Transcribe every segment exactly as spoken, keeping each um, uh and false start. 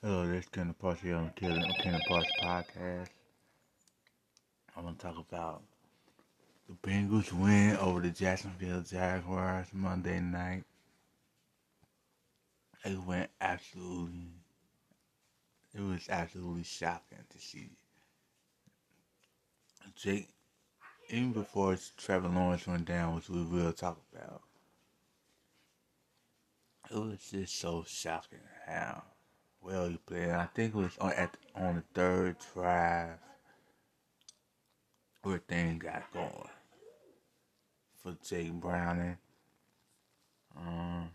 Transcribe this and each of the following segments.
Hello, this is Kendall Parks here on the Kendall Parks podcast. I'm going to talk about the Bengals win over the Jacksonville Jaguars Monday night. It went absolutely, it was absolutely shocking to see. Jake, even before Trevor Lawrence went down, which we will talk about, it was just so shocking how well he played. I think it was on, at, on the third drive where things got going for Jake Browning. Um,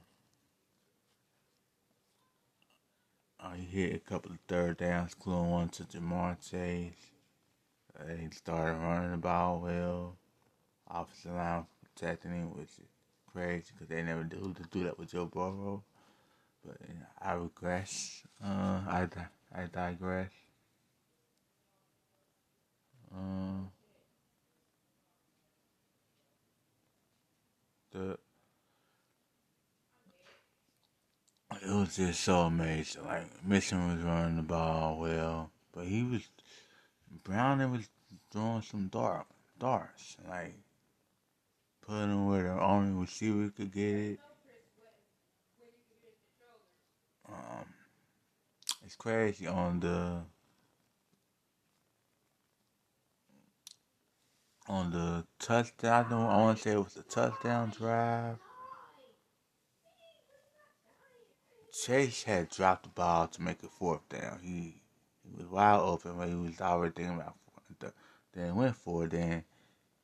uh, he hit a couple of third downs, including one to Jamar Chase. Uh, he started running the ball well. Offensive line protecting him, which is crazy because they never do to do that with Joe Burrow. But you know, I regress. Uh, I di- I digress. Um, the it was just so amazing. Like Mixon was running the ball well, but he was Browning was throwing some dart darts, like putting him where the only receiver could get it. Um, it's crazy on the on the touchdown. I don't I want to say it was the touchdown drive. Chase had dropped the ball to make it fourth down. He he was wide open, but he was already thinking about fourth. Then went for it. Then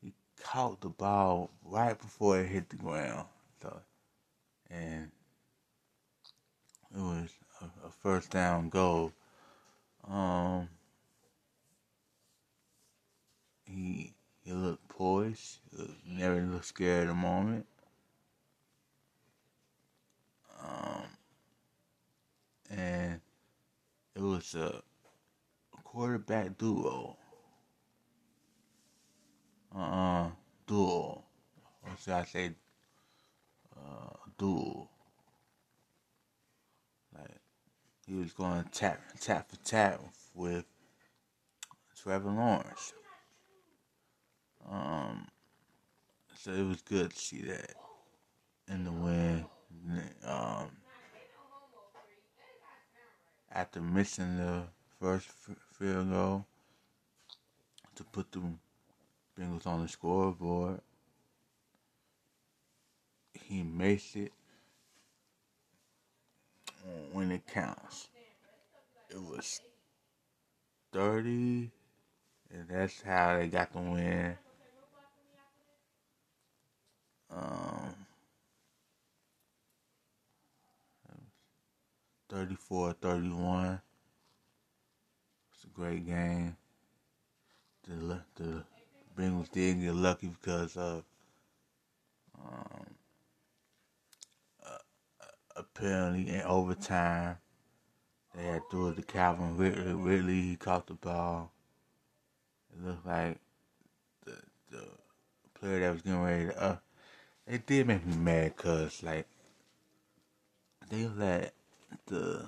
he caught the ball right before it hit the ground. So and. It was a, a first down goal. Um, he he looked poised. He looked, never looked scared at a moment. Um, and it was a quarterback duo. Uh-uh, duel. Or should I say uh, duel? He was going to tap, tap for tap with Trevor Lawrence. Um, so it was good to see that in the win. Um, after missing the first field goal to put the Bengals on the scoreboard, he missed it. When it counts, it was thirty, and that's how they got the win. Um, thirty-four thirty-one. It's a great game. The the Bengals did get lucky because of um. a penalty in overtime. They had threw it to Calvin Ridley. Ridley. He caught the ball. It looked like the the player that was getting ready to up. Uh, it did make me mad because like they let the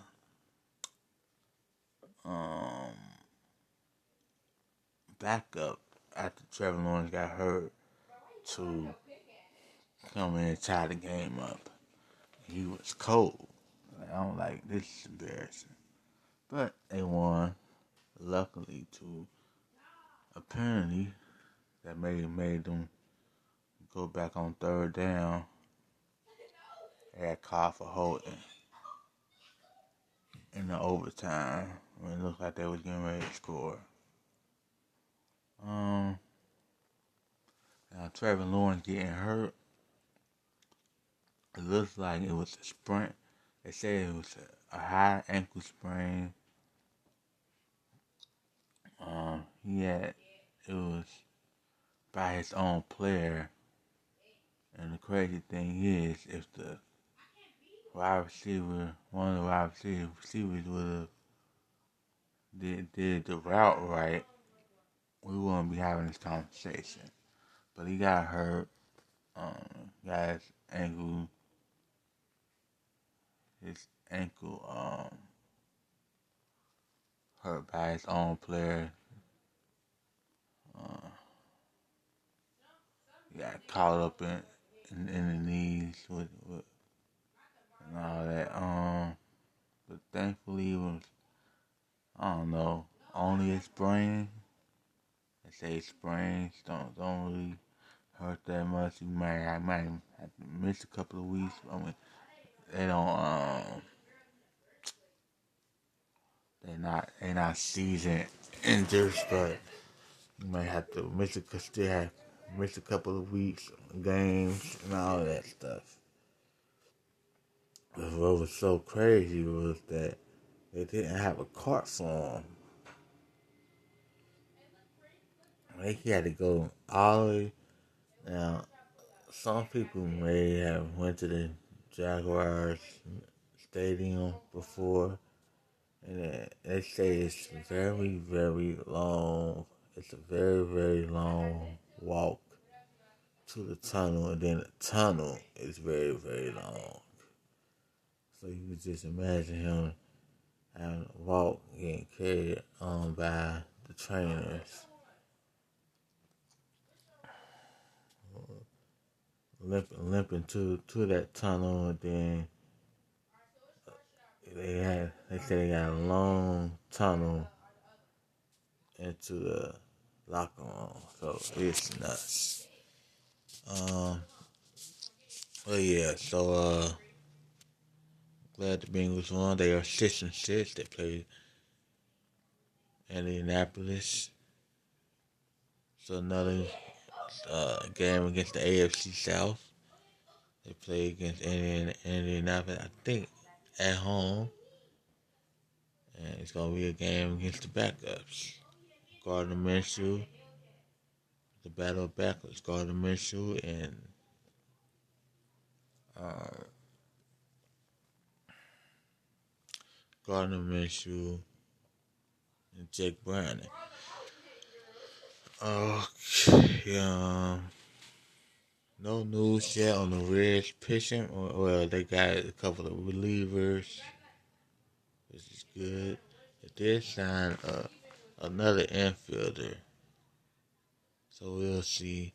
um backup after Trevor Lawrence got hurt to come in and tie the game up. He was cold. Like, I don't like this is embarrassing. But they won, luckily, to a penalty that made made them go back on third down. They had called for holding in the overtime when it looked like they was getting ready to score. Um, now Trevor Lawrence getting hurt. It looks like it was a sprain. They said it was a, a high ankle sprain. Um, he had, it was by his own player. And the crazy thing is, if the wide receiver, one of the wide receiver, receivers would have did, did the route right, we wouldn't be having this conversation. But he got hurt. Um, got his ankle. His ankle um hurt by his own player. Uh, he got caught up in in, in the knees with, with and all that. Um, but thankfully he was, I don't know, only a sprain. They say sprains don't don't really hurt that much. You might I might have missed a couple of weeks. I mean, they don't um. They not they not seasoned injured, but you might have to miss a still have miss a couple of weeks, games, and all that stuff. But what was so crazy was that they didn't have a cart for him. Like he had to go all the way. Now, some people may have went to the Jaguars stadium before. And they say it's very, very long. It's a very, very long walk to the tunnel. And then the tunnel is very, very long. So you could just imagine him having to walk, getting carried on by the trainers. Limping, limping to, to that tunnel, and then They had, they said they got a long tunnel into the locker room, so it's nuts. Um, but yeah, so uh, glad the Bengals won. They are six and six. They played Indianapolis, so another uh, game against the A F C South. They played against Indian, Indianapolis, I think. At home, and it's gonna be a game against the backups. Gardner Minshew, the battle of backups. Gardner Minshew and uh, Gardner Minshew and Jake Browning. Okay, um. No news yet on the Reds pitching. Well, they got a couple of relievers, which is good. They did sign uh, another infielder, so we'll see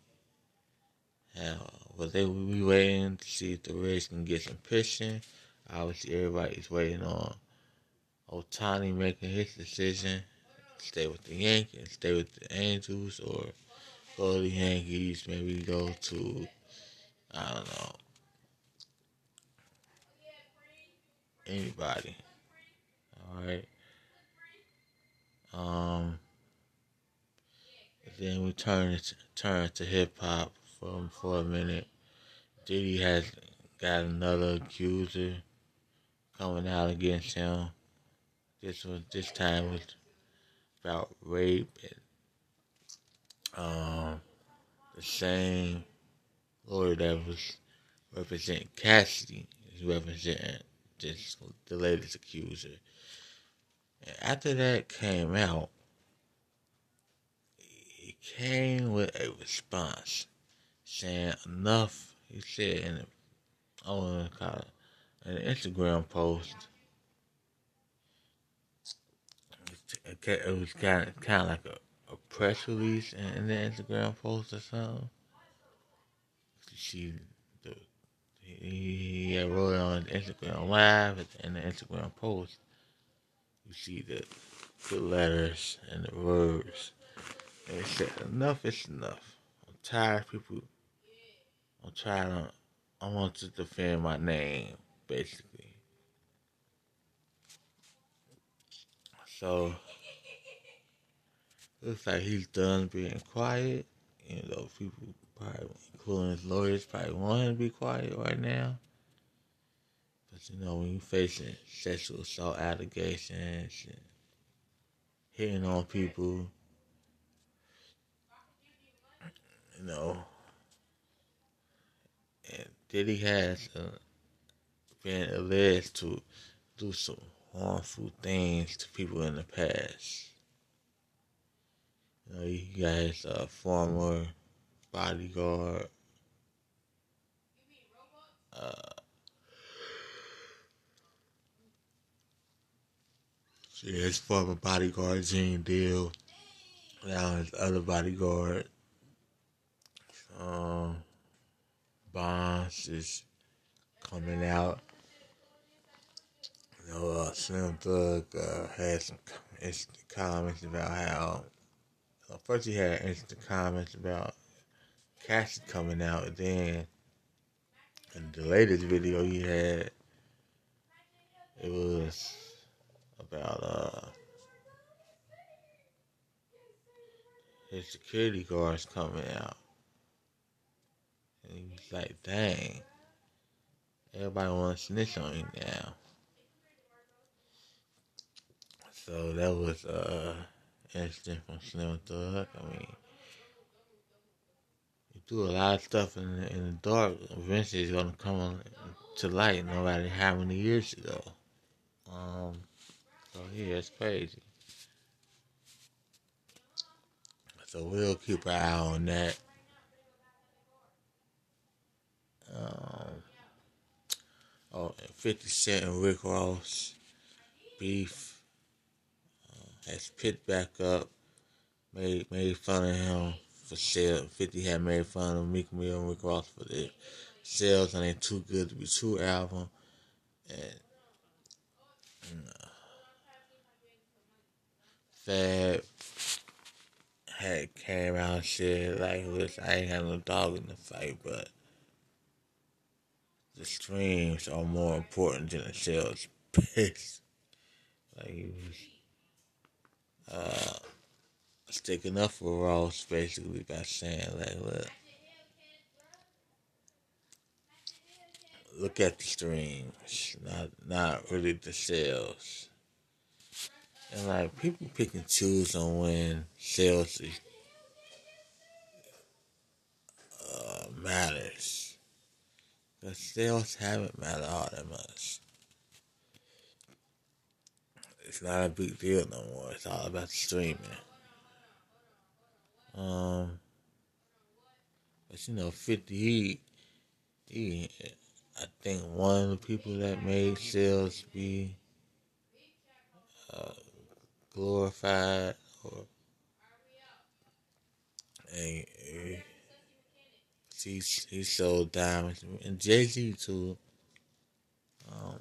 how. But they will be waiting to see if the Reds can get some pitching. Obviously, everybody's waiting on Ohtani making his decision: stay with the Yankees, stay with the Angels, or go to the Yankees. Maybe go to, I don't know, anybody. Alright. Um, then we turn, turn to hip-hop for, for a minute. Diddy has got another accuser coming out against him. This was, this time was about rape and Um, the same lawyer that was representing Cassidy is representing this, the latest accuser. And after that came out, he came with a response saying enough. He said in the, oh, in an Instagram post, it was kind of, kind of like a a press release and an Instagram post or something. She, the, he, he wrote it on Instagram Live and the Instagram post. You see the, the letters and the words. And it said, enough is enough. I'm tired of people. I'm tired of, I want to defend my name, basically. So looks like he's done being quiet. You know, people probably, including his lawyers, probably want him to be quiet right now. But you know, when you're facing sexual assault allegations and hitting on people, you know, and Diddy has uh, been alleged to do some harmful things to people in the past. You know, he got his uh, former bodyguard, uh, His former bodyguard, Gene Deal. Now his other bodyguard, um, Bonds is coming out. You know, uh, Slim Thug uh, had some instant comments about how. Uh, first, he had instant comments about Cassidy coming out. And then, in the latest video he had, it was about uh his security guards coming out. And he was like, dang, everybody wanna snitch on you now. So that was uh interesting from Slim Thug. I mean, you do a lot of stuff in the, in the dark, eventually it's gonna come to light no matter how many years ago. Um so yeah, it's crazy. So we'll keep an eye on that. Um, oh, and fifty cent and Rick Ross beef uh, has picked back up. Made made fun of him for sales. fifty had made fun of Meek Mill and Rick Ross for their sales on their Too Good to Be True album. And, and uh, Fab had came out and said, like, listen, I ain't got no dog in the fight, but the streams are more important than the sales pitch. Like, he was uh, sticking up for Ross, basically, by saying, like, look, look at the streams, not, not really the sales. And, like, people pick and choose on when sales uh, matters. Because sales haven't mattered all that much. It's not a big deal no more. It's all about streaming. Um, but, you know, fifty, he, I think one of the people that made sales be... Uh, glorified, or and, and he, he sold diamonds, and Jay-Z too um,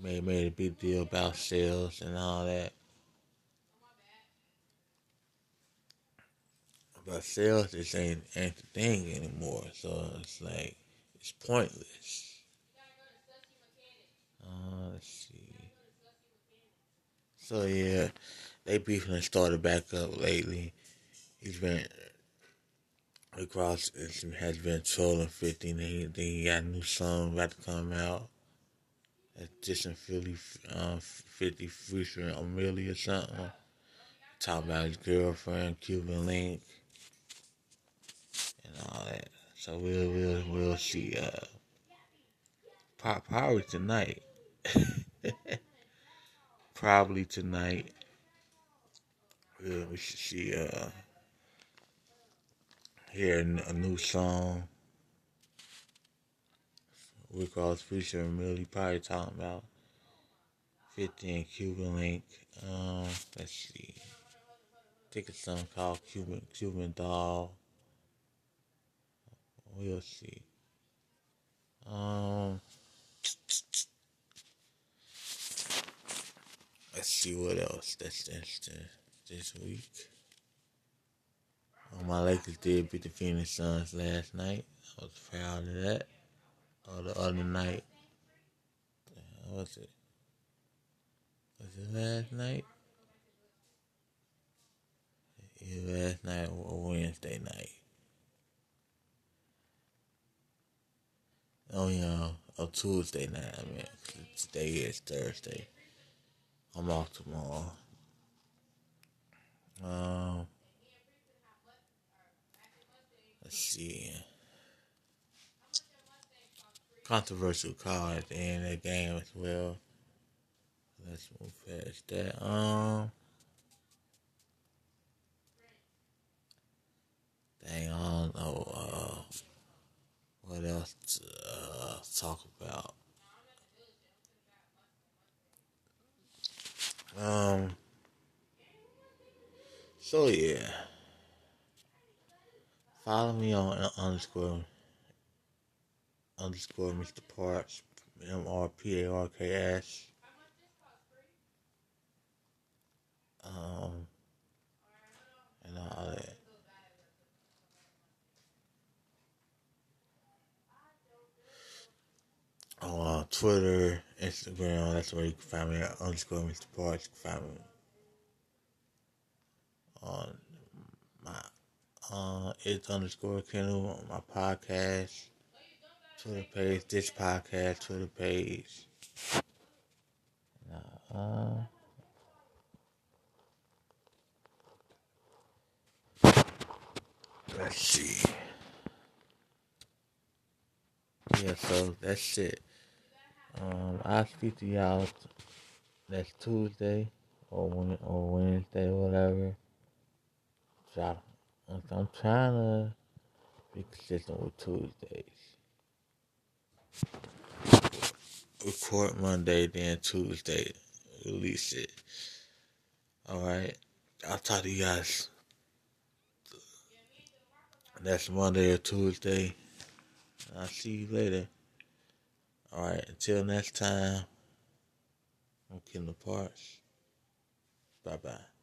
made, made a big deal about sales and all that. But sales just ain't, ain't the thing anymore, so it's like, it's pointless. Uh, let's see. So yeah, they beefing and started back up lately. He's been, Rick Ross has been trolling fifty, and he, then he got a new song about to come out. It's just in Philly, um, fifty featuring Amelia or something. Talking about his girlfriend, Cuban Link, and all that. So we'll we'll we'll see. Uh, Pop Power tonight. Probably tonight. We should see, uh, hear a new song. Rick Ross featuring Millie, probably talking about fifty and Cuban Link. Um, let's see. I think it's something called Cuban, Cuban Doll. We'll see. Um... Let's see what else that's interesting this week. Oh, my Lakers did beat the Phoenix Suns last night. I was proud of that. Or oh, the other night. What was it? Was it last night? Either last night or Wednesday night. Oh, yeah. You know, or Tuesday night, I mean. Today is Thursday. I'm off tomorrow. Um, let's see. Controversial call at the end of the game as well. Let's move past that. Um, dang, I don't know uh, what else to uh, talk about. Um. So yeah, follow me on uh, underscore underscore Mister Parks, M R P A R K S. Um, and all that. On uh, Twitter, Instagram, that's where you can find me at underscore Mister Parks. You can find me on my uh, it's underscore Kendall on my podcast, Twitter page, this podcast, Twitter page. And, uh, let's see. Yeah, so that's it. Um, I'll speak to y'all next Tuesday or when, or Wednesday, whatever. So I'm, I'm trying to be consistent with Tuesdays. Record Monday, then Tuesday, release it. All right, I'll talk to you guys next Monday or Tuesday. I'll see you later. All right, until next time, I'm Kendall Parks. Bye-bye.